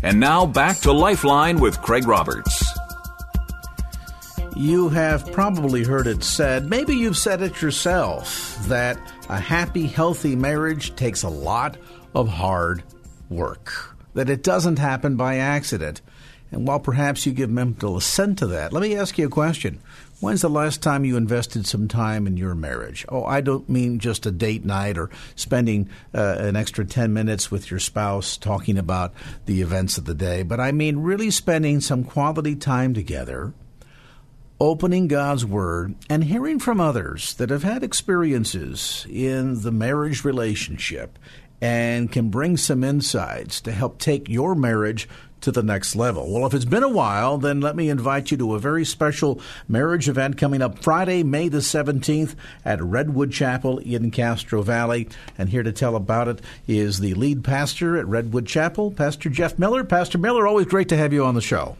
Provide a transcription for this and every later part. And now back to Lifeline with Craig Roberts. You have probably heard it said, maybe you've said it yourself, that a happy, healthy marriage takes a lot of hard work, that it doesn't happen by accident. And while perhaps you give mental assent to that, let me ask you a question. When's the last time you invested some time in your marriage? Oh, I don't mean just a date night or spending an extra 10 minutes with your spouse talking about the events of the day, but I mean really spending some quality time together, opening God's Word, and hearing from others that have had experiences in the marriage relationship and can bring some insights to help take your marriage to the next level. Well, if it's been a while, then let me invite you to a very special marriage event coming up Friday, May the 17th at Redwood Chapel in Castro Valley. And here to tell about it is the lead pastor at Redwood Chapel, Pastor Jeff Miller. Pastor Miller, always great to have you on the show.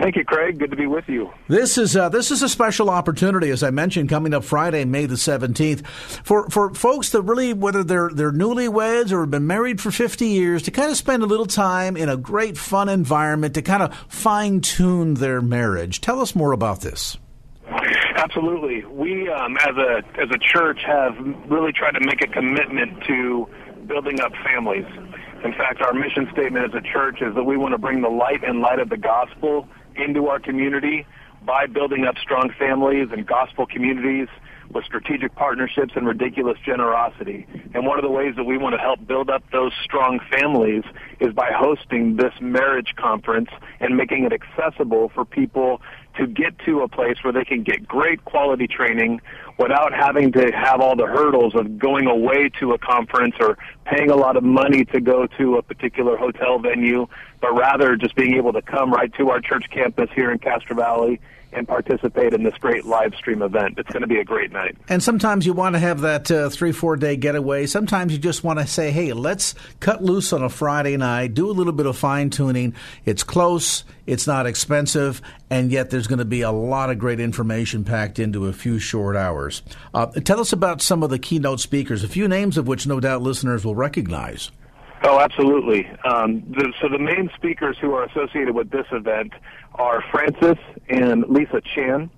Thank you, Craig. Good to be with you. This is a special opportunity, as I mentioned, coming up Friday, May the 17th, for folks that really, whether they're newlyweds or have been married for 50 years, to kind of spend a little time in a great, fun environment to kind of fine-tune their marriage. Tell us more about this. Absolutely. We, as a church, have really tried to make a commitment to building up families. In fact, our mission statement as a church is that we want to bring the light and light of the gospel into our community by building up strong families and gospel communities with strategic partnerships and ridiculous generosity. And one of the ways that we want to help build up those strong families is by hosting this marriage conference and making it accessible for people to get to a place where they can get great quality training without having to have all the hurdles of going away to a conference or paying a lot of money to go to a particular hotel venue, but rather just being able to come right to our church campus here in Castro Valley and participate in this great live stream event. It's going to be a great night. And sometimes you want to have that 3-4 day getaway. Sometimes you just want to say, hey, let's cut loose on a Friday night, do a little bit of fine-tuning. It's close, it's not expensive, and yet there's going to be a lot of great information packed into a few short hours. Tell us about some of the keynote speakers, a few names of which no doubt listeners will recognize. Oh, absolutely. So the main speakers who are associated with this event are Francis and Lisa Chan.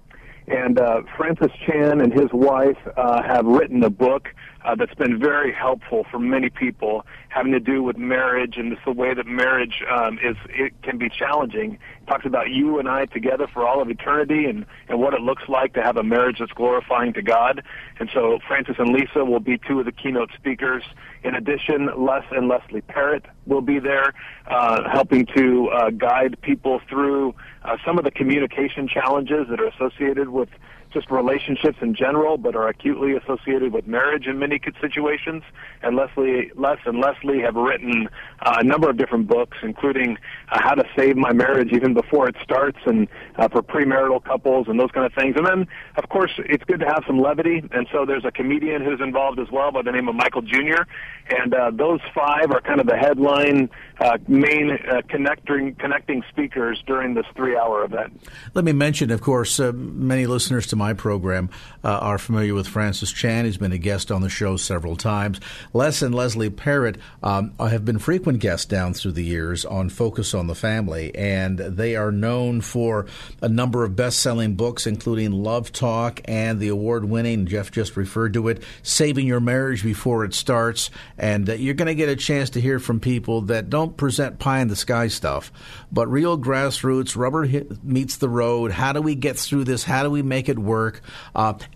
And Francis Chan and his wife have written a book that's been very helpful for many people, having to do with marriage and the way that marriage it can be challenging. It talks about you and I together for all of eternity and what it looks like to have a marriage that's glorifying to God. And so Francis and Lisa will be two of the keynote speakers. In addition, Les and Leslie Parrott will be there helping to guide people through some of the communication challenges that are associated with just relationships in general, but are acutely associated with marriage in many situations. And Les and Leslie have written a number of different books, including How to Save My Marriage Even Before It Starts, and for premarital couples and those kind of things. And then, of course, it's good to have some levity, and so there's a comedian who's involved as well by the name of Michael Jr., and those five are kind of the headline main connecting speakers during this 3-hour event. Let me mention, of course, many listeners to my program are familiar with Francis Chan. He's been a guest on the show several times. Les and Leslie Parrott have been frequent guests down through the years on Focus on the Family, and they are known for a number of best-selling books, including Love Talk and the award-winning, Jeff just referred to it, Saving Your Marriage Before It Starts. And you're going to get a chance to hear from people that don't present pie-in-the-sky stuff, but real grassroots, rubber meets the road. How do we get through this? How do we make it work?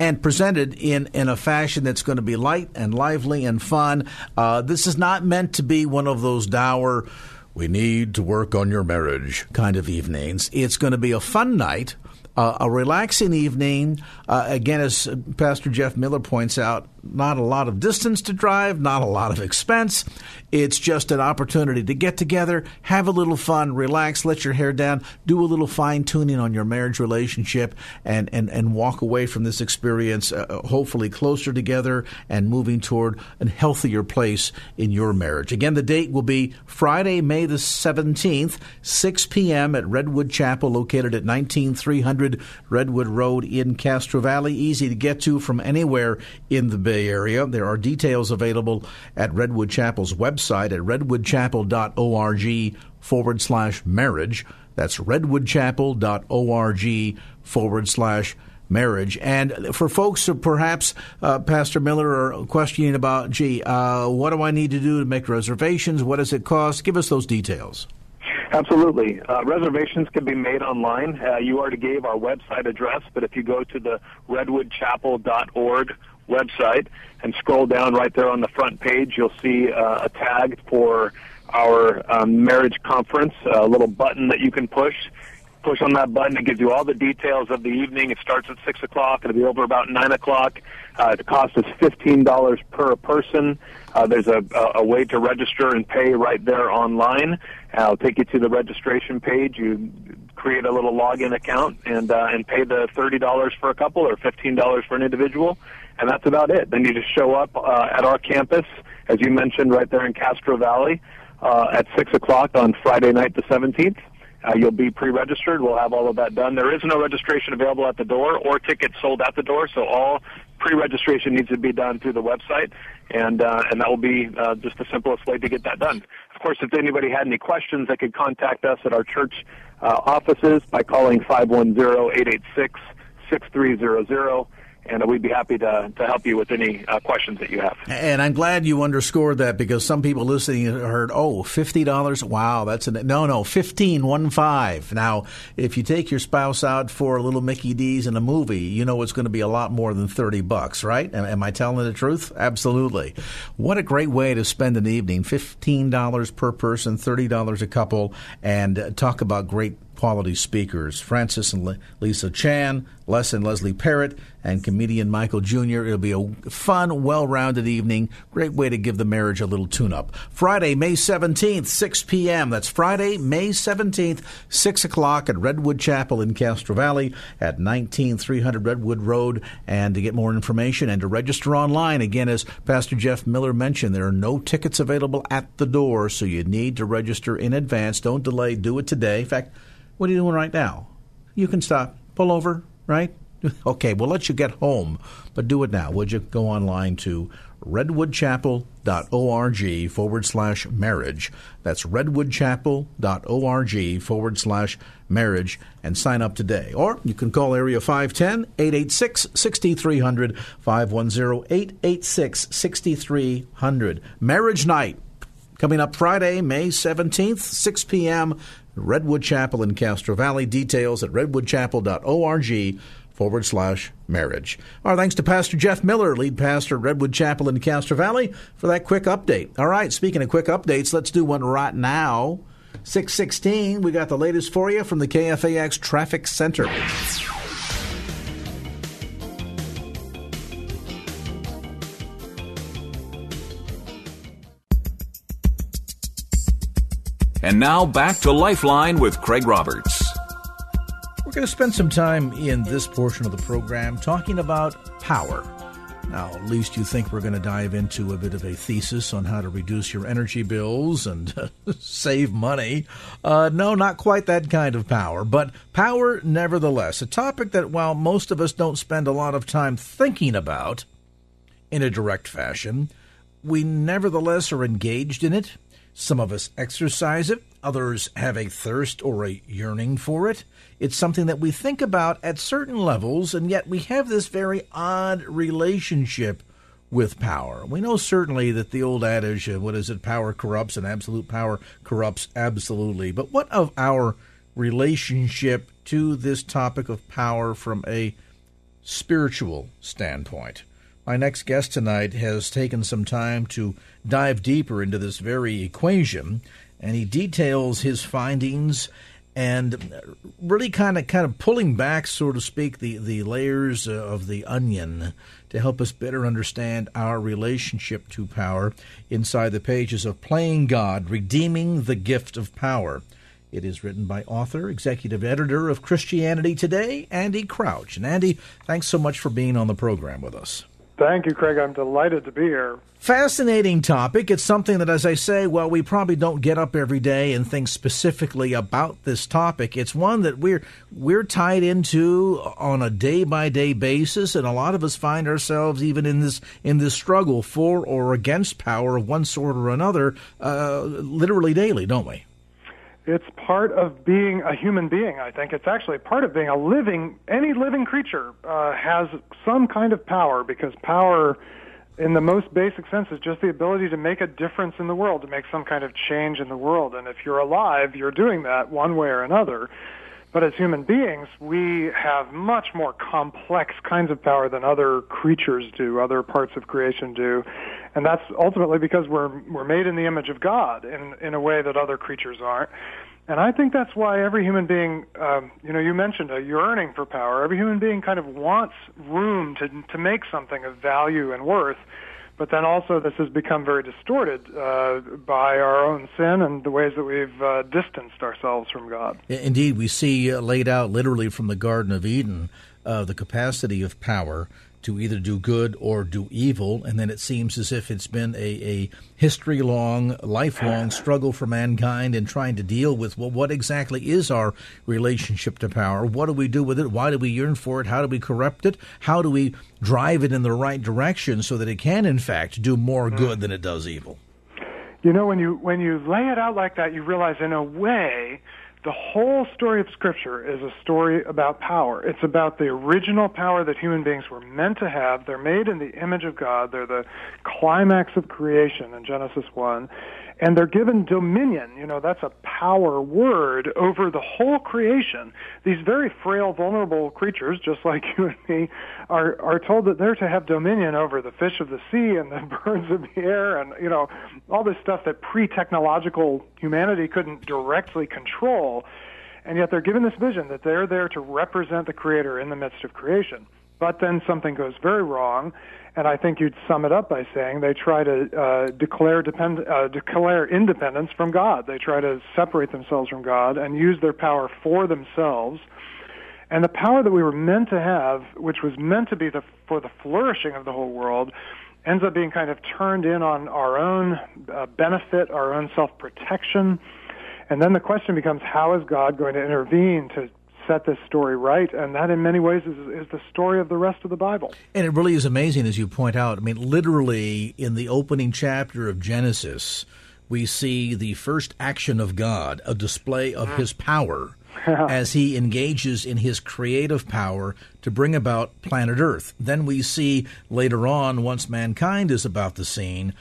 And presented in a fashion that's going to be light and lively and fun. This is not meant to be one of those dour, we need to work on your marriage kind of evenings. It's going to be a fun night, a relaxing evening. Again, as Pastor Jeff Miller points out, Not a lot of distance to drive, not a lot of expense. It's just an opportunity to get together, have a little fun, relax, let your hair down, do a little fine-tuning on your marriage relationship, and walk away from this experience hopefully closer together and moving toward a healthier place in your marriage. Again, the date will be Friday, May the 17th, 6 p.m. at Redwood Chapel, located at 19300 Redwood Road in Castro Valley. Easy to get to from anywhere in the Bay Area. There are details available at Redwood Chapel's website at redwoodchapel.org/marriage. That's redwoodchapel.org/marriage. And for folks who perhaps, Pastor Miller, are questioning about, what do I need to do to make reservations? What does it cost? Give us those details. Absolutely. Reservations can be made online. You already gave our website address, but if you go to the redwoodchapel.org website and scroll down right there on the front page, you'll see a tag for our marriage conference, a little button that you can push. Push on that button. It gives you all the details of the evening. It starts at 6 o'clock. It'll be over about 9 o'clock. The cost is $15 per person. There's a way to register and pay right there online. I'll take you to the registration page. You create a little login account and pay the $30 for a couple or $15 for an individual. And that's about it. Then you just show up at our campus, as you mentioned, right there in Castro Valley at 6 o'clock on Friday night the 17th. You'll be pre-registered. We'll have all of that done. There is no registration available at the door or tickets sold at the door, so all pre-registration needs to be done through the website, and that will be just the simplest way to get that done. Of course, if anybody had any questions, they could contact us at our church offices by calling 510-886-6300. And we'd be happy to help you with any questions that you have. And I'm glad you underscored that, because some people listening heard, $50? Wow, that's no, 15, 1-5. Now, if you take your spouse out for a little Mickey D's and a movie, you know it's going to be a lot more than $30, right? Am I telling the truth? Absolutely. What a great way to spend an evening, $15 per person, $30 a couple, and talk about great quality speakers. Francis and Lisa Chan, Les and Leslie Parrott, and comedian Michael Jr. It'll be a fun, well-rounded evening. Great way to give the marriage a little tune-up. Friday, May 17th, 6 p.m. That's Friday, May 17th, 6 o'clock at Redwood Chapel in Castro Valley at 19300 Redwood Road. And to get more information and to register online, again, as Pastor Jeff Miller mentioned, there are no tickets available at the door, so you need to register in advance. Don't delay. Do it today. In fact, what are you doing right now? You can stop, pull over, right? Okay, we'll let you get home, but do it now. Would you go online to redwoodchapel.org/marriage? That's redwoodchapel.org/marriage and sign up today. Or you can call area 510-886-6300, 510-886-6300. Marriage night coming up Friday, May 17th, 6 p.m., Redwood Chapel in Castro Valley. Details at redwoodchapel.org/marriage. Our thanks to Pastor Jeff Miller, lead pastor at Redwood Chapel in Castro Valley, for that quick update. All right, speaking of quick updates, let's do one right now. 6:16, we got the latest for you from the KFAX Traffic Center. And now back to Lifeline with Craig Roberts. We're going to spend some time in this portion of the program talking about power. Now, at least you think we're going to dive into a bit of a thesis on how to reduce your energy bills and save money. No, not quite that kind of power, but power nevertheless. A topic that while most of us don't spend a lot of time thinking about in a direct fashion, we nevertheless are engaged in it. Some of us exercise it. Others have a thirst or a yearning for it. It's something that we think about at certain levels, and yet we have this very odd relationship with power. We know certainly that the old adage, power corrupts and absolute power corrupts absolutely. But what of our relationship to this topic of power from a spiritual standpoint? My next guest tonight has taken some time to dive deeper into this very equation, and he details his findings and really kind of pulling back, so to speak, the layers of the onion to help us better understand our relationship to power inside the pages of Playing God, Redeeming the Gift of Power. It is written by author, executive editor of Christianity Today, Andy Crouch. And Andy, thanks so much for being on the program with us. Thank you, Craig. I'm delighted to be here. Fascinating topic. It's something that, as I say, well, we probably don't get up every day and think specifically about this topic. It's one that we're tied into on a day-by-day basis, and a lot of us find ourselves even in this struggle for or against power of one sort or another literally daily, don't we? It's part of being a human being, I think. It's actually part of being any living creature has some kind of power, because power, in the most basic sense, is just the ability to make a difference in the world, to make some kind of change in the world. And if you're alive, you're doing that one way or another. But as human beings, we have much more complex kinds of power than other creatures do, other parts of creation do. And that's ultimately because we're made in the image of God in a way that other creatures aren't. And I think that's why every human being, you mentioned a yearning for power. Every human being kind of wants room to make something of value and worth. But then also this has become very distorted by our own sin and the ways that we've distanced ourselves from God. Indeed, we see laid out literally from the Garden of Eden the capacity of power to either do good or do evil, and then it seems as if it's been a history-long, lifelong struggle for mankind in trying to deal with, well, what exactly is our relationship to power? What do we do with it? Why do we yearn for it? How do we corrupt it? How do we drive it in the right direction so that it can, in fact, do more good than it does evil? You know, when you lay it out like that, you realize, in a way, the whole story of Scripture is a story about power. It's about the original power that human beings were meant to have. They're made in the image of God. They're the climax of creation in Genesis 1. And they're given dominion. You know, that's a power word over the whole creation. These very frail, vulnerable creatures, just like you and me, are told that they're to have dominion over the fish of the sea and the birds of the air and, you know, all this stuff that pre-technological humanity couldn't directly control. And yet they're given this vision that they're there to represent the Creator in the midst of creation. But then something goes very wrong, and I think you'd sum it up by saying they try to declare independence from God. They try to separate themselves from God and use their power for themselves. And the power that we were meant to have, which was meant to be for the flourishing of the whole world, ends up being kind of turned in on our own benefit, our own self-protection. And then the question becomes, how is God going to intervene to set this story right? And that, in many ways, is the story of the rest of the Bible. And it really is amazing, as you point out. I mean, literally, in the opening chapter of Genesis, we see the first action of God, a display of His power, as He engages in His creative power to bring about planet Earth. Then we see later on, once mankind is about the scene,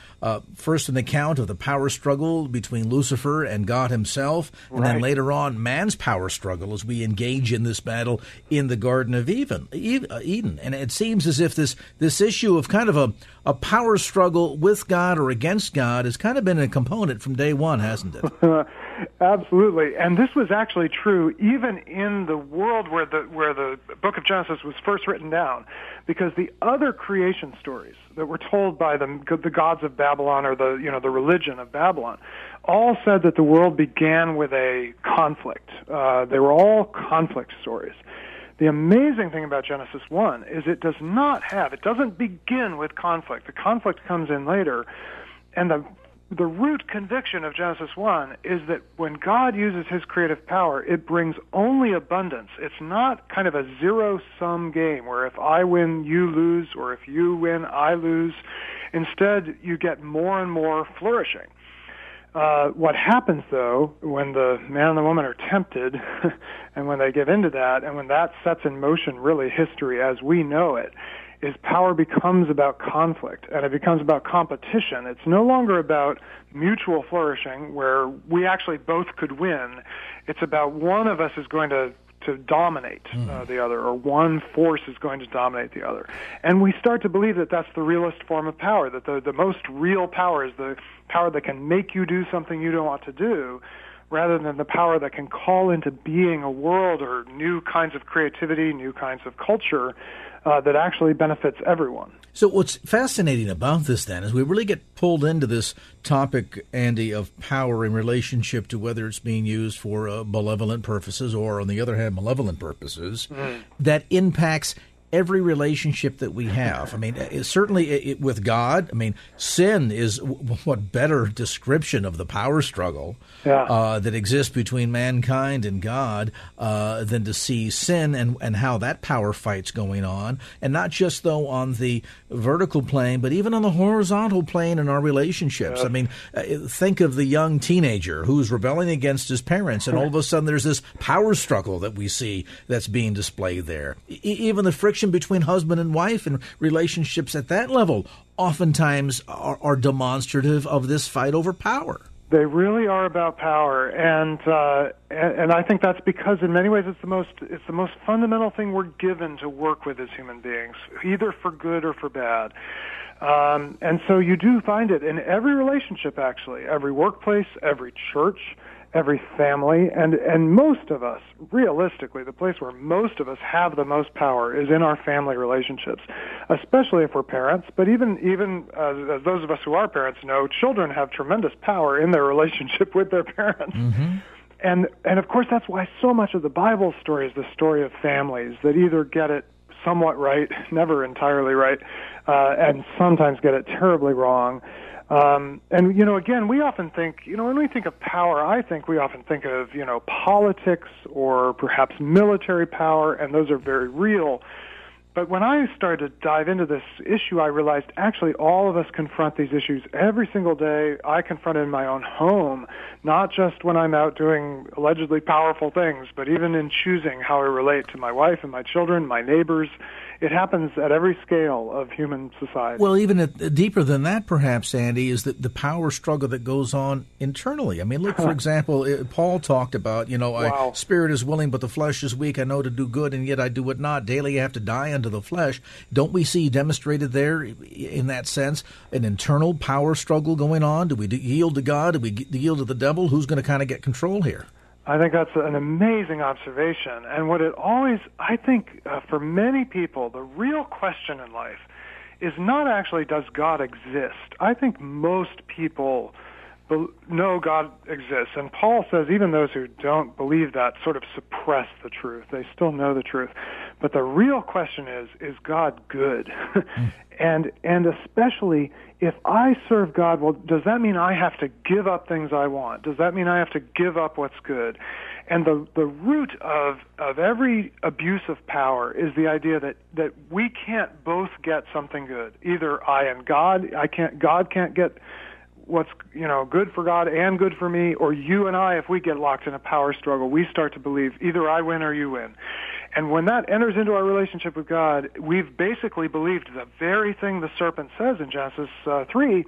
first an account of the power struggle between Lucifer and God Himself, and then later on, man's power struggle as we engage in this battle in the Garden of Eden. And it seems as if this issue of kind of a power struggle with God or against God has kind of been a component from day one, hasn't it? Absolutely. And this was actually true even in the world where the Book of Genesis was first written down, because the other creation stories that were told by the gods of Babylon, or the religion of Babylon, all said that the world began with a conflict. They were all conflict stories. The amazing thing about Genesis 1 is it doesn't begin with conflict. The conflict comes in later, and the root conviction of Genesis 1 is that when God uses His creative power, it brings only abundance. It's not kind of a zero-sum game where if I win, you lose, or if you win, I lose. Instead, you get more and more flourishing. What happens, though, when the man and the woman are tempted and when they give into that, and when that sets in motion really history as we know it, is power becomes about conflict, and it becomes about competition. It's no longer about mutual flourishing where we actually both could win. It's about one of us is going to dominate the other, or one force is going to dominate the other. And we start to believe that that's the realest form of power, that the most real power is the power that can make you do something you don't want to do, rather than the power that can call into being a world or new kinds of creativity, new kinds of culture that actually benefits everyone. So what's fascinating about this, then, is we really get pulled into this topic, Andy, of power in relationship to whether it's being used for benevolent purposes or, on the other hand, malevolent purposes, that impacts every relationship that we have. I mean, certainly with God, I mean, sin is what better description of the power struggle that exists between mankind and God than to see sin and how that power fight's going on. And not just, though, on the vertical plane, but even on the horizontal plane in our relationships. Yeah. I mean, think of the young teenager who's rebelling against his parents, and all of a sudden there's this power struggle that we see that's being displayed there. Even the friction between husband and wife and relationships at that level oftentimes are demonstrative of this fight over power. They really are about power, and I think that's because in many ways it's the most fundamental thing we're given to work with as human beings, either for good or for bad. And so you do find it in every relationship, actually, every workplace, every church, every family, and most of us, realistically, the place where most of us have the most power is in our family relationships, especially if we're parents. But even as those of us who are parents know, children have tremendous power in their relationship with their parents. Mm-hmm. And of course, that's why so much of the Bible story is the story of families that either get it somewhat right, never entirely right, and sometimes get it terribly wrong. And, you know, again, we often think, you know, when we think of power, I think we often think of, you know, politics or perhaps military power, and those are very real. But when I started to dive into this issue, I realized actually all of us confront these issues every single day. I confront it in my own home, not just when I'm out doing allegedly powerful things, but even in choosing how I relate to my wife and my children, my neighbors. It happens at every scale of human society. Well, even deeper than that, perhaps, Andy, is that the power struggle that goes on internally. I mean, look, for example, Paul talked about, you know, wow. Spirit is willing, but the flesh is weak. I know to do good, and yet I do it not. Daily I have to die unto the flesh. Don't we see demonstrated there, in that sense, an internal power struggle going on? Do we yield to God? Do we yield to the devil? Who's going to kind of get control here? I think that's an amazing observation. And what it always, I think, for many people, the real question in life is not actually, does God exist? I think most people know God exists. And Paul says even those who don't believe that sort of suppress the truth. They still know the truth. But the real question is God good? And especially, if I serve God, well, does that mean I have to give up things I want? Does that mean I have to give up what's good? And the root of every abuse of power is the idea that we can't both get something good. Either I and God, God can't get what's, you know, good for God and good for me, or you and I, if we get locked in a power struggle, we start to believe either I win or you win. And when that enters into our relationship with God, we've basically believed the very thing the serpent says in Genesis 3,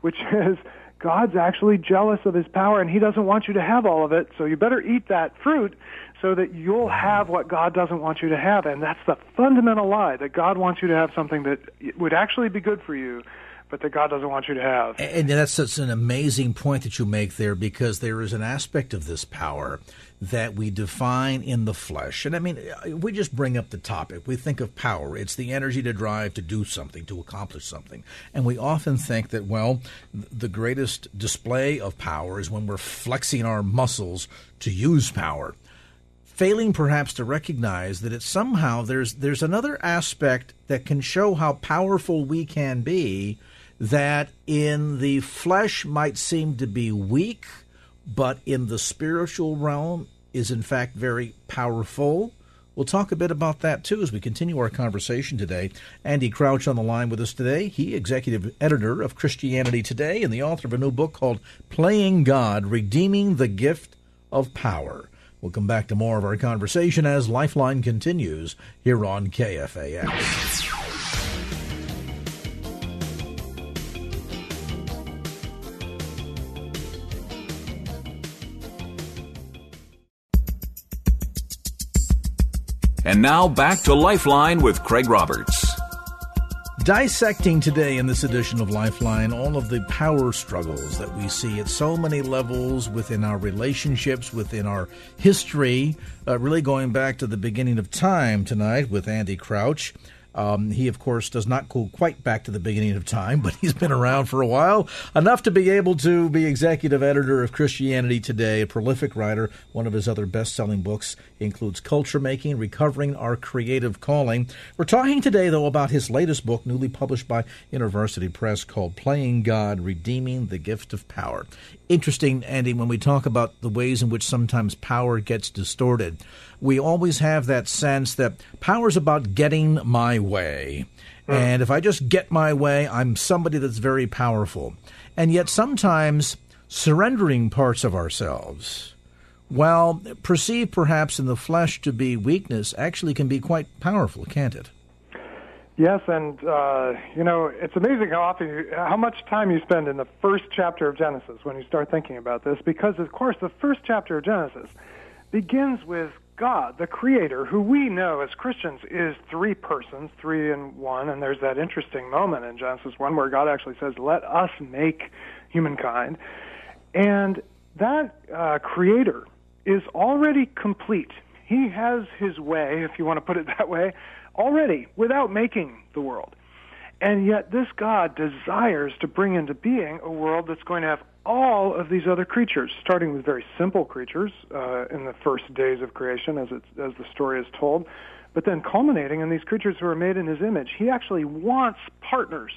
which is God's actually jealous of his power, and he doesn't want you to have all of it, so you better eat that fruit so that you'll have what God doesn't want you to have. And that's the fundamental lie, that God wants you to have something that would actually be good for you, but that God doesn't want you to have. And that's such an amazing point that you make there, because there is an aspect of this power that we define in the flesh. And I mean, we just bring up the topic. We think of power. It's the energy to drive, to do something, to accomplish something. And we often think that, well, the greatest display of power is when we're flexing our muscles to use power, failing perhaps to recognize that it's somehow there's another aspect that can show how powerful we can be that in the flesh might seem to be weak, but in the spiritual realm is in fact very powerful. We'll talk a bit about that, too, as we continue our conversation today. Andy Crouch on the line with us today. He, executive editor of Christianity Today and the author of a new book called Playing God, Redeeming the Gift of Power. We'll come back to more of our conversation as Lifeline continues here on KFAX. And now back to Lifeline with Craig Roberts. Dissecting today in this edition of Lifeline all of the power struggles that we see at so many levels within our relationships, within our history, really going back to the beginning of time tonight with Andy Crouch. He, of course, does not go quite back to the beginning of time, but he's been around for a while, enough to be able to be executive editor of Christianity Today, a prolific writer. One of his other best-selling books includes Culture Making, Recovering Our Creative Calling. We're talking today, though, about his latest book, newly published by InterVarsity Press, called Playing God, Redeeming the Gift of Power. Interesting, Andy, when we talk about the ways in which sometimes power gets distorted, we always have that sense that power is about getting my way. And if I just get my way, I'm somebody that's very powerful. And yet sometimes surrendering parts of ourselves, while perceived perhaps in the flesh to be weakness, actually can be quite powerful, can't it? Yes, and, you know, it's amazing how much time you spend in the first chapter of Genesis when you start thinking about this, because, of course, the first chapter of Genesis begins with God, the Creator, who we know as Christians is three persons, three in one, and there's that interesting moment in Genesis 1 where God actually says, let us make humankind. And that Creator is already complete. He has his way, if you want to put it that way, already, without making the world. And yet this God desires to bring into being a world that's going to have all of these other creatures, starting with very simple creatures in the first days of creation, as the story is told, but then culminating in these creatures who are made in his image. He actually wants partners.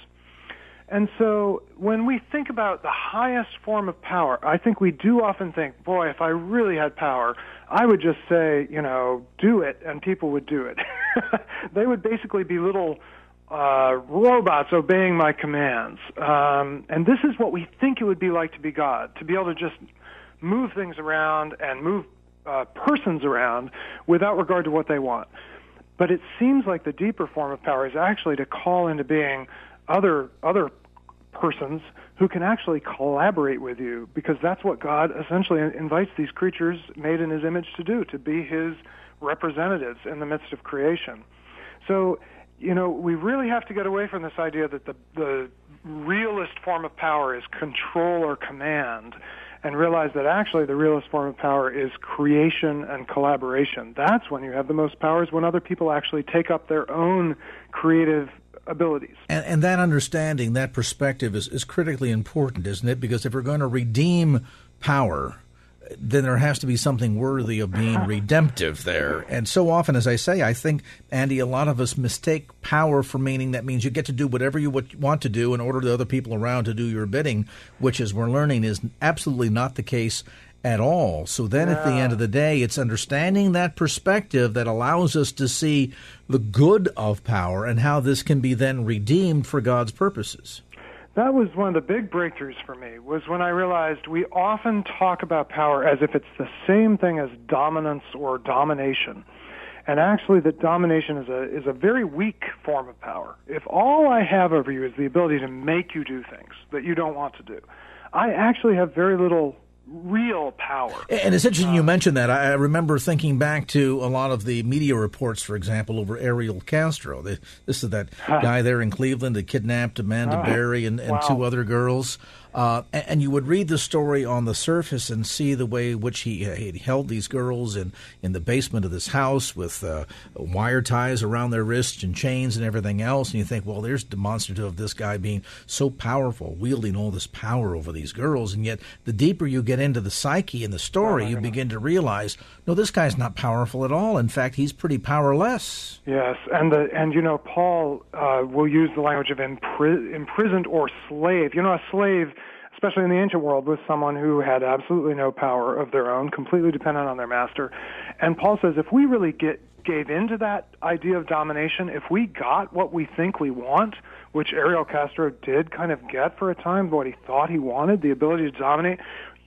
And so when we think about the highest form of power, I think we do often think, boy, if I really had power, I would just say, you know, do it, and people would do it. They would basically be little robots obeying my commands. And this is what we think it would be like to be God, to be able to just move things around and move persons around without regard to what they want. But it seems like the deeper form of power is actually to call into being other persons who can actually collaborate with you, because that's what God essentially invites these creatures made in his image to do, to be his representatives in the midst of creation. So, you know, we really have to get away from this idea that the realist form of power is control or command, and realize that actually the realist form of power is creation and collaboration. That's when you have the most powers, when other people actually take up their own creative abilities. And that understanding, that perspective is critically important, isn't it? Because if we're going to redeem power, then there has to be something worthy of being redemptive there. And so often, as I say, I think, Andy, a lot of us mistake power for meaning that means you get to do whatever you want to do in order to other people around to do your bidding, which, as we're learning, is absolutely not the case at all. So then at the end of the day, it's understanding that perspective that allows us to see the good of power and how this can be then redeemed for God's purposes. That was one of the big breakthroughs for me, was when I realized we often talk about power as if it's the same thing as dominance or domination. And actually that domination is a very weak form of power. If all I have over you is the ability to make you do things that you don't want to do, I actually have very little real power. And it's interesting you mentioned that. I remember thinking back to a lot of the media reports, for example, over Ariel Castro. This is that guy there in Cleveland that kidnapped Amanda Berry and wow, two other girls. And you would read the story on the surface and see the way in which he held these girls in the basement of this house with wire ties around their wrists and chains and everything else. And you think, well, there's demonstrative of this guy being so powerful, wielding all this power over these girls. And yet the deeper you get into the psyche and the story, you begin to realize, no, this guy's not powerful at all. In fact, he's pretty powerless. Yes. And you know, Paul will use the language of imprisoned or slave. You know, a slave, especially in the ancient world, was someone who had absolutely no power of their own, completely dependent on their master. And Paul says if we really gave into that idea of domination, if we got what we think we want, which Ariel Castro did kind of get for a time, what he thought he wanted, the ability to dominate,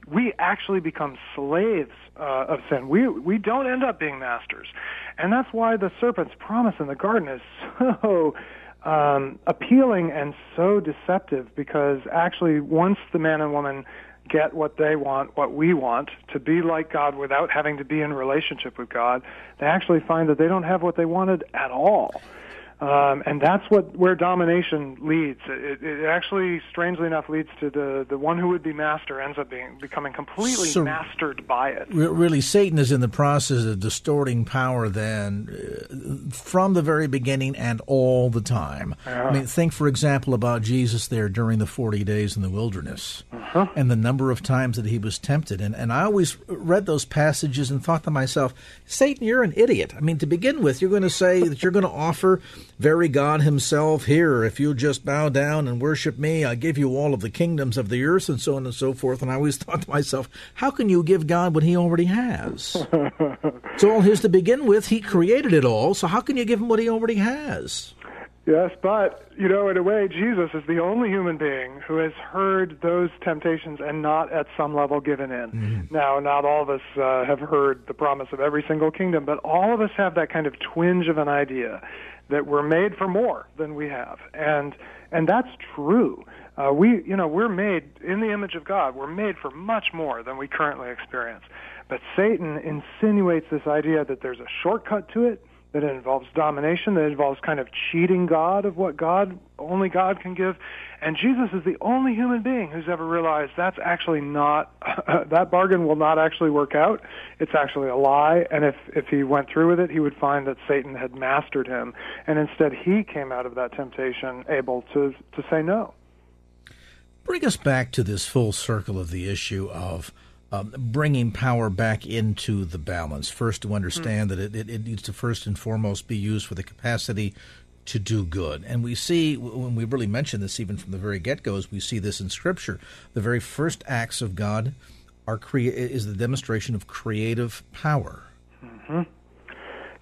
we actually become slaves of sin. We don't end up being masters. And that's why the serpent's promise in the garden is so appealing and so deceptive, because actually once the man and woman get what they want, what we want, to be like God without having to be in relationship with God, they actually find that they don't have what they wanted at all. And that's where domination leads. It actually, strangely enough, leads to the one who would be master ends up becoming completely mastered by it. Really, Satan is in the process of distorting power then from the very beginning and all the time. I mean, think, for example, about Jesus there during the 40 days in the wilderness and the number of times that he was tempted. And I always read those passages and thought to myself, Satan, you're an idiot. I mean, to begin with, you're going to say that you're going to offer very God himself here. If you just bow down and worship me, I'll give you all of the kingdoms of the earth and so on and so forth. And I always thought to myself, how can you give God what he already has? It's all his to begin with. He created it all. So how can you give him what he already has? Yes, but, you know, in a way, Jesus is the only human being who has heard those temptations and not at some level given in. Mm-hmm. Now, not all of us have heard the promise of every single kingdom, but all of us have that kind of twinge of an idea that we're made for more than we have. And that's true. We're made in the image of God. We're made for much more than we currently experience. But Satan insinuates this idea that there's a shortcut to it, that it involves domination, that it involves kind of cheating God of what God, only God can give. And Jesus is the only human being who's ever realized that's actually not, that bargain will not actually work out. It's actually a lie. And if he went through with it, he would find that Satan had mastered him. And instead, he came out of that temptation able to say no. Bring us back to this full circle of the issue of bringing power back into the balance. First, to understand that it needs to first and foremost be used for the capacity to do good. And we see, when we really mention this even from the very get-go, we see this in Scripture. The very first acts of God is the demonstration of creative power. Mm-hmm.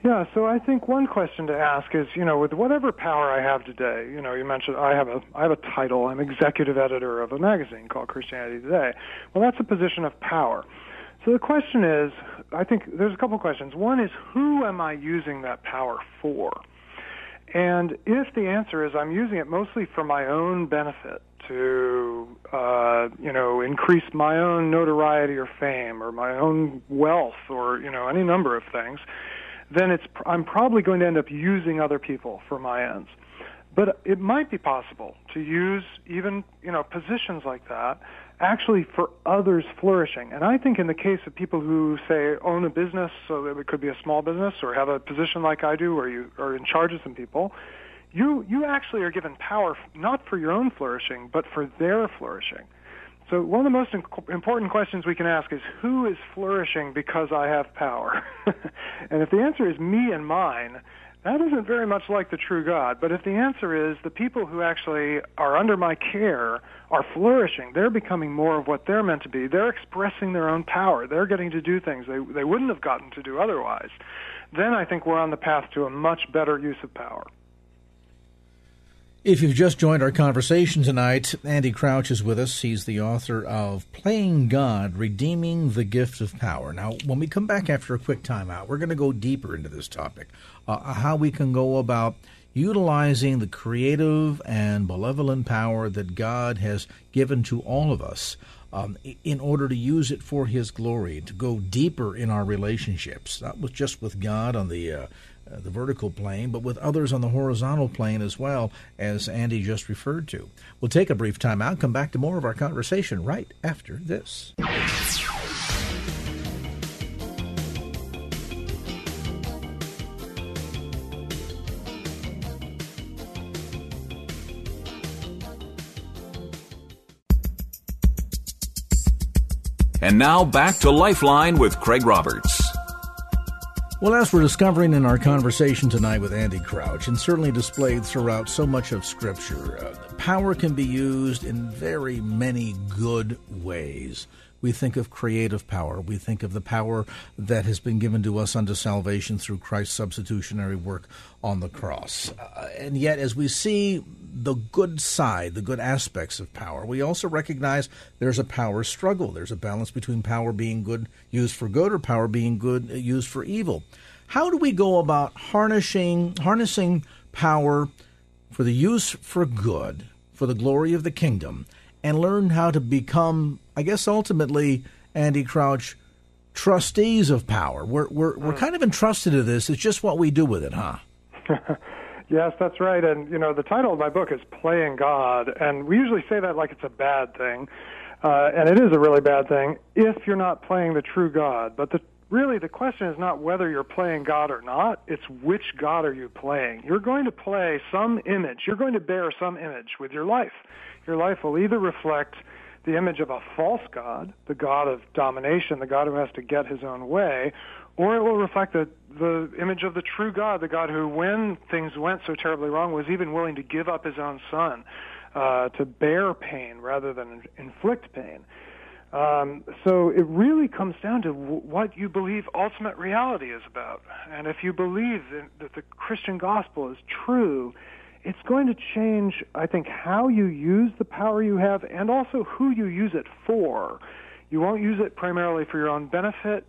Yeah, so I think one question to ask is, you know, with whatever power I have today, you know, you mentioned I have a title, I'm executive editor of a magazine called Christianity Today. Well, that's a position of power. So the question is, I think there's a couple questions. One is, who am I using that power for? And if the answer is I'm using it mostly for my own benefit, to increase my own notoriety or fame or my own wealth or, you know, any number of things, then I'm probably going to end up using other people for my ends. But it might be possible to use even, you know, positions like that actually for others' flourishing. And I think in the case of people who, say, own a business, so that it could be a small business, or have a position like I do where you are in charge of some people, you actually are given power not for your own flourishing, but for their flourishing. So one of the most important questions we can ask is, who is flourishing because I have power? And if the answer is me and mine, that isn't very much like the true God. But if the answer is the people who actually are under my care are flourishing, they're becoming more of what they're meant to be, they're expressing their own power, they're getting to do things they wouldn't have gotten to do otherwise, then I think we're on the path to a much better use of power. If you've just joined our conversation tonight, Andy Crouch is with us. He's the author of Playing God, Redeeming the Gift of Power. Now, when we come back after a quick timeout, we're going to go deeper into this topic, how we can go about utilizing the creative and benevolent power that God has given to all of us in order to use it for his glory, to go deeper in our relationships, not with just with God on the vertical plane, but with others on the horizontal plane as well, as Andy just referred to. We'll take a brief time out, come back to more of our conversation right after this. And now back to Lifeline with Craig Roberts. Well, as we're discovering in our conversation tonight with Andy Crouch, and certainly displayed throughout so much of Scripture, power can be used in very many good ways. We think of creative power. We think of the power that has been given to us unto salvation through Christ's substitutionary work on the cross. And yet, as we see the good side, the good aspects of power, we also recognize there's a power struggle. There's a balance between power being good, used for good, or power being good, used for evil. How do we go about harnessing power for the use for good, for the glory of the kingdom, and learn how to become, I guess ultimately, Andy Crouch, trustees of power? We're kind of entrusted to this. It's just what we do with it, huh? Yes, that's right. And, you know, the title of my book is Playing God, and we usually say that like it's a bad thing, and it is a really bad thing if you're not playing the true God. But really, the question is not whether you're playing God or not, it's which God are you playing. You're going to play some image. You're going to bear some image with your life. Your life will either reflect the image of a false God, the God of domination, the God who has to get his own way, or it will reflect the image of the true God, the God who, when things went so terribly wrong, was even willing to give up his own son to bear pain rather than inflict pain. So it really comes down to what you believe ultimate reality is about. And if you believe that the Christian gospel is true, it's going to change, I think, how you use the power you have and also who you use it for. You won't use it primarily for your own benefit,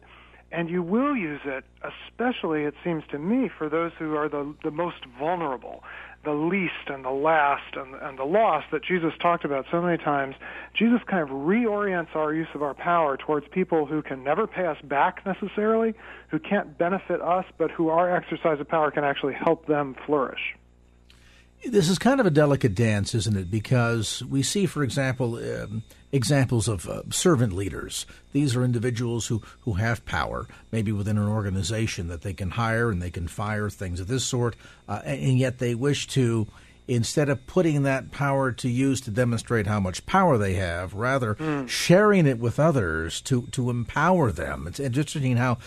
and you will use it, especially, it seems to me, for those who are the most vulnerable, the least and the last and the lost that Jesus talked about so many times. Jesus kind of reorients our use of our power towards people who can never pay us back necessarily, who can't benefit us, but who our exercise of power can actually help them flourish. This is kind of a delicate dance, isn't it? Because we see, for example, examples of servant leaders. These are individuals who have power, maybe within an organization, that they can hire and they can fire, things of this sort, and yet they wish to, instead of putting that power to use to demonstrate how much power they have, rather sharing it with others to empower them. It's interesting how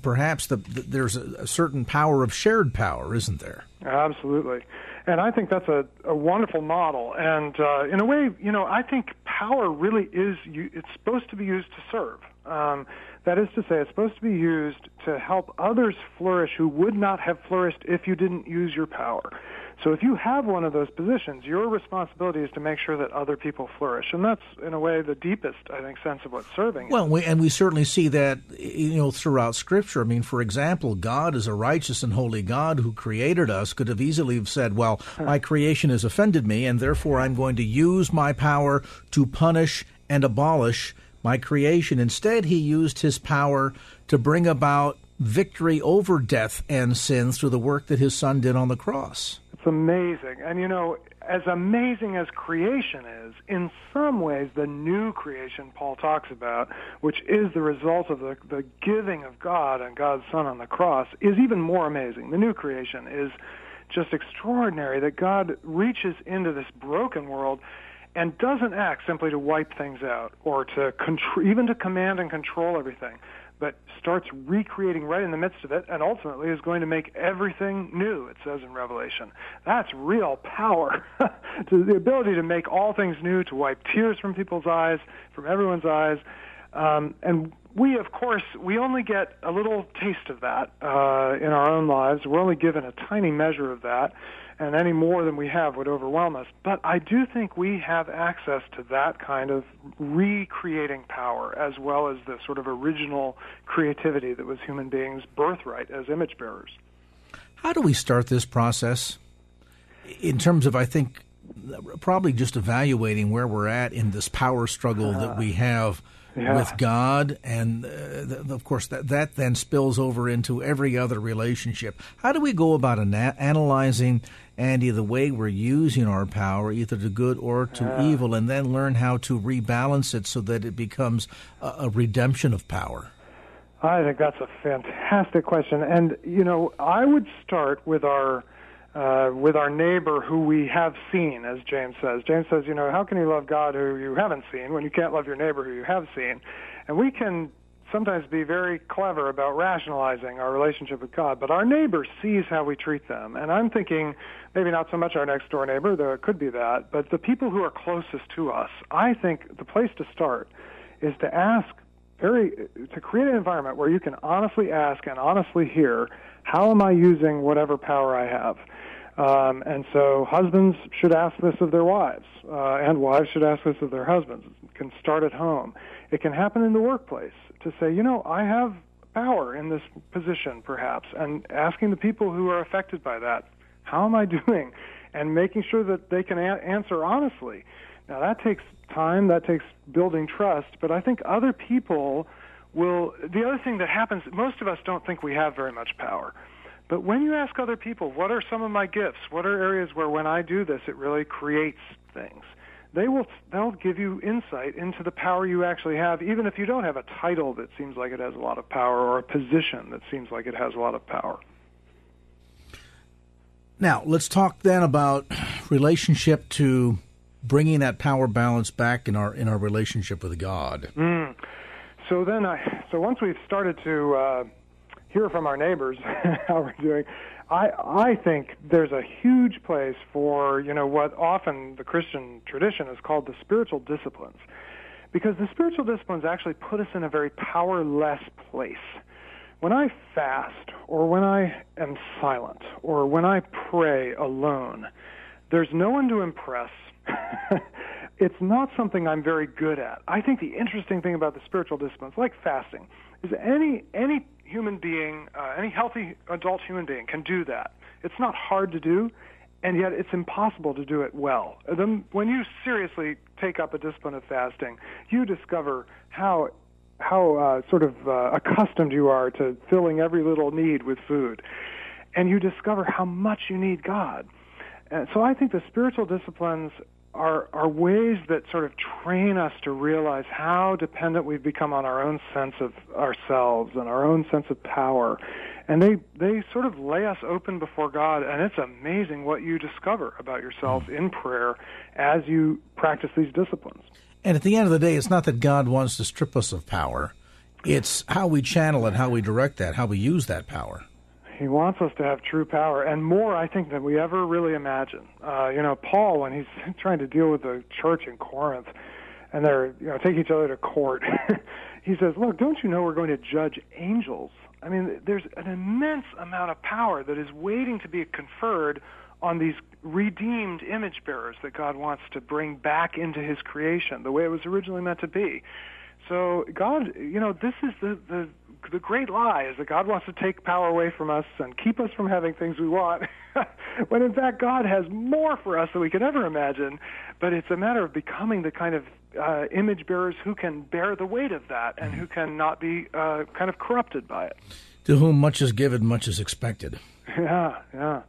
perhaps there's a certain power of shared power, isn't there? Absolutely. And I think that's a wonderful model. And in a way, you know, I think power really is, it's supposed to be used to serve. That is to say, it's supposed to be used to help others flourish who would not have flourished if you didn't use your power. So if you have one of those positions, your responsibility is to make sure that other people flourish. And that's, in a way, the deepest, I think, sense of what serving is. Well, we certainly see that, you know, throughout Scripture. I mean, for example, God is a righteous and holy God who created us, could have easily have said, well, my creation has offended me, and therefore I'm going to use my power to punish and abolish my creation. Instead, he used his power to bring about victory over death and sin through the work that his son did on the cross. It's amazing. And, you know, as amazing as creation is, in some ways the new creation Paul talks about, which is the result of the giving of God and God's Son on the cross, is even more amazing. The new creation is just extraordinary, that God reaches into this broken world and doesn't act simply to wipe things out or to even to command and control everything, but starts recreating right in the midst of it, and ultimately is going to make everything new, it says in Revelation. That's real power, the ability to make all things new, to wipe tears from people's eyes, from everyone's eyes. And we, of course, we only get a little taste of that in our own lives. We're only given a tiny measure of that, and any more than we have would overwhelm us. But I do think we have access to that kind of recreating power, as well as the sort of original creativity that was human beings' birthright as image bearers. How do we start this process in terms of, I think, probably just evaluating where we're at in this power struggle that we have with God? And, of course, that then spills over into every other relationship. How do we go about analyzing, Andy, the way we're using our power, either to good or to evil, and then learn how to rebalance it so that it becomes a redemption of power? I think that's a fantastic question. And, you know, I would start with our neighbor who we have seen, as James says. James says, you know, how can you love God who you haven't seen when you can't love your neighbor who you have seen? And we can sometimes be very clever about rationalizing our relationship with God, but our neighbor sees how we treat them. And I'm thinking maybe not so much our next-door neighbor, though it could be that, but the people who are closest to us. I think the place to start is to to create an environment where you can honestly ask and honestly hear, how am I using whatever power I have? And so husbands should ask this of their wives, and wives should ask this of their husbands. It can start at home. It can happen in the workplace to say, you know, I have power in this position, perhaps, and asking the people who are affected by that, how am I doing? And making sure that they can answer honestly. Now, that takes time, that takes building trust, but I think other people the other thing that happens, most of us don't think we have very much power, But when you ask other people, what are some of my gifts? What are areas where when I do this, it really creates things? They'll give you insight into the power you actually have, even if you don't have a title that seems like it has a lot of power or a position that seems like it has a lot of power. Now, let's talk then about relationship to bringing that power balance back in our relationship with God. So once we've started to hear from our neighbors how we're doing, I think there's a huge place for, what often the Christian tradition is called the spiritual disciplines, because the spiritual disciplines actually put us in a very powerless place. When I fast, or when I am silent, or when I pray alone, there's no one to impress. It's not something I'm very good at. I think the interesting thing about the spiritual disciplines, like fasting, is any human being, any healthy adult human being can do that. It's not hard to do, and yet it's impossible to do it well. When you seriously take up a discipline of fasting, you discover how accustomed you are to filling every little need with food, and you discover how much you need God. And so I think the spiritual disciplines are ways that sort of train us to realize how dependent we've become on our own sense of ourselves and our own sense of power. And they sort of lay us open before God, and it's amazing what you discover about yourself in prayer as you practice these disciplines. And at the end of the day, it's not that God wants to strip us of power. It's how we channel it, how we direct that, how we use that power. He wants us to have true power, and more, I think, than we ever really imagine. Paul, when he's trying to deal with the church in Corinth, and they're take each other to court, he says, look, don't you know we're going to judge angels? I mean, there's an immense amount of power that is waiting to be conferred on these redeemed image bearers that God wants to bring back into his creation, the way it was originally meant to be. So God, this is the great lie, is that God wants to take power away from us and keep us from having things we want, when in fact God has more for us than we could ever imagine. But it's a matter of becoming the kind of image bearers who can bear the weight of that and who can not be kind of corrupted by it. To whom much is given, much is expected. Yeah.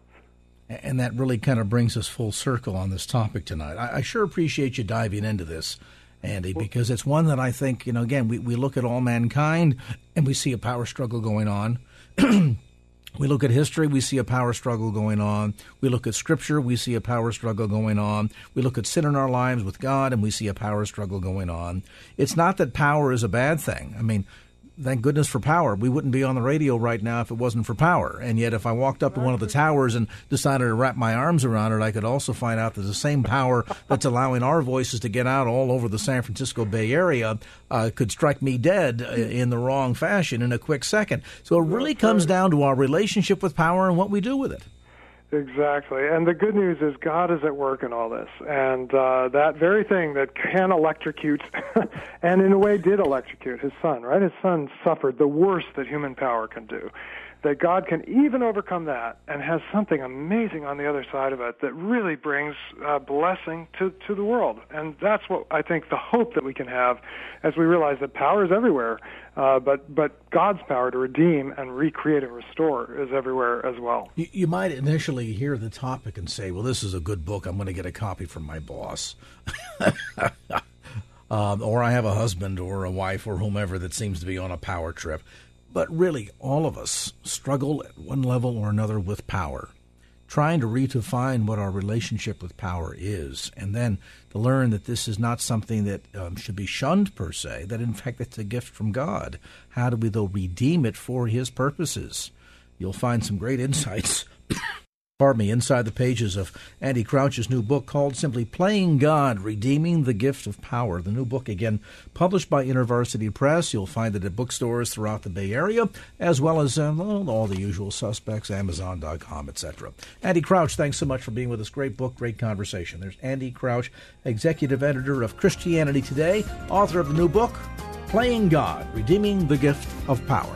And that really kind of brings us full circle on this topic tonight. I sure appreciate you diving into this, Andy, because it's one that I think, again, we look at all mankind and we see a power struggle going on. We look at history, we see a power struggle going on. We look at Scripture, we see a power struggle going on. We look at sin in our lives with God, and we see a power struggle going on. It's not that power is a bad thing. I mean, thank goodness for power. We wouldn't be on the radio right now if it wasn't for power. And yet if I walked up to one of the towers and decided to wrap my arms around it, I could also find out that the same power that's allowing our voices to get out all over the San Francisco Bay Area could strike me dead in the wrong fashion in a quick second. So it really comes down to our relationship with power and what we do with it. Exactly. And the good news is God is at work in all this. And that very thing that can electrocute, and in a way did electrocute his son, right? His son suffered the worst that human power can do. That God can even overcome that and has something amazing on the other side of it that really brings blessing to the world. And that's what I think the hope that we can have as we realize that power is everywhere, but God's power to redeem and recreate and restore is everywhere as well. You might initially hear the topic and say, well, this is a good book. I'm going to get a copy from my boss. Or I have a husband or a wife or whomever that seems to be on a power trip. But really, all of us struggle at one level or another with power, trying to redefine what our relationship with power is, and then to learn that this is not something that should be shunned per se, that in fact it's a gift from God. How do we, though, redeem it for his purposes? You'll find some great insights inside the pages of Andy Crouch's new book called simply Playing God, Redeeming the Gift of Power. The new book, again, published by InterVarsity Press. You'll find it at bookstores throughout the Bay Area, as well as all the usual suspects, Amazon.com, etc. Andy Crouch, thanks so much for being with us. Great book, great conversation. There's Andy Crouch, executive editor of Christianity Today, author of the new book, Playing God, Redeeming the Gift of Power.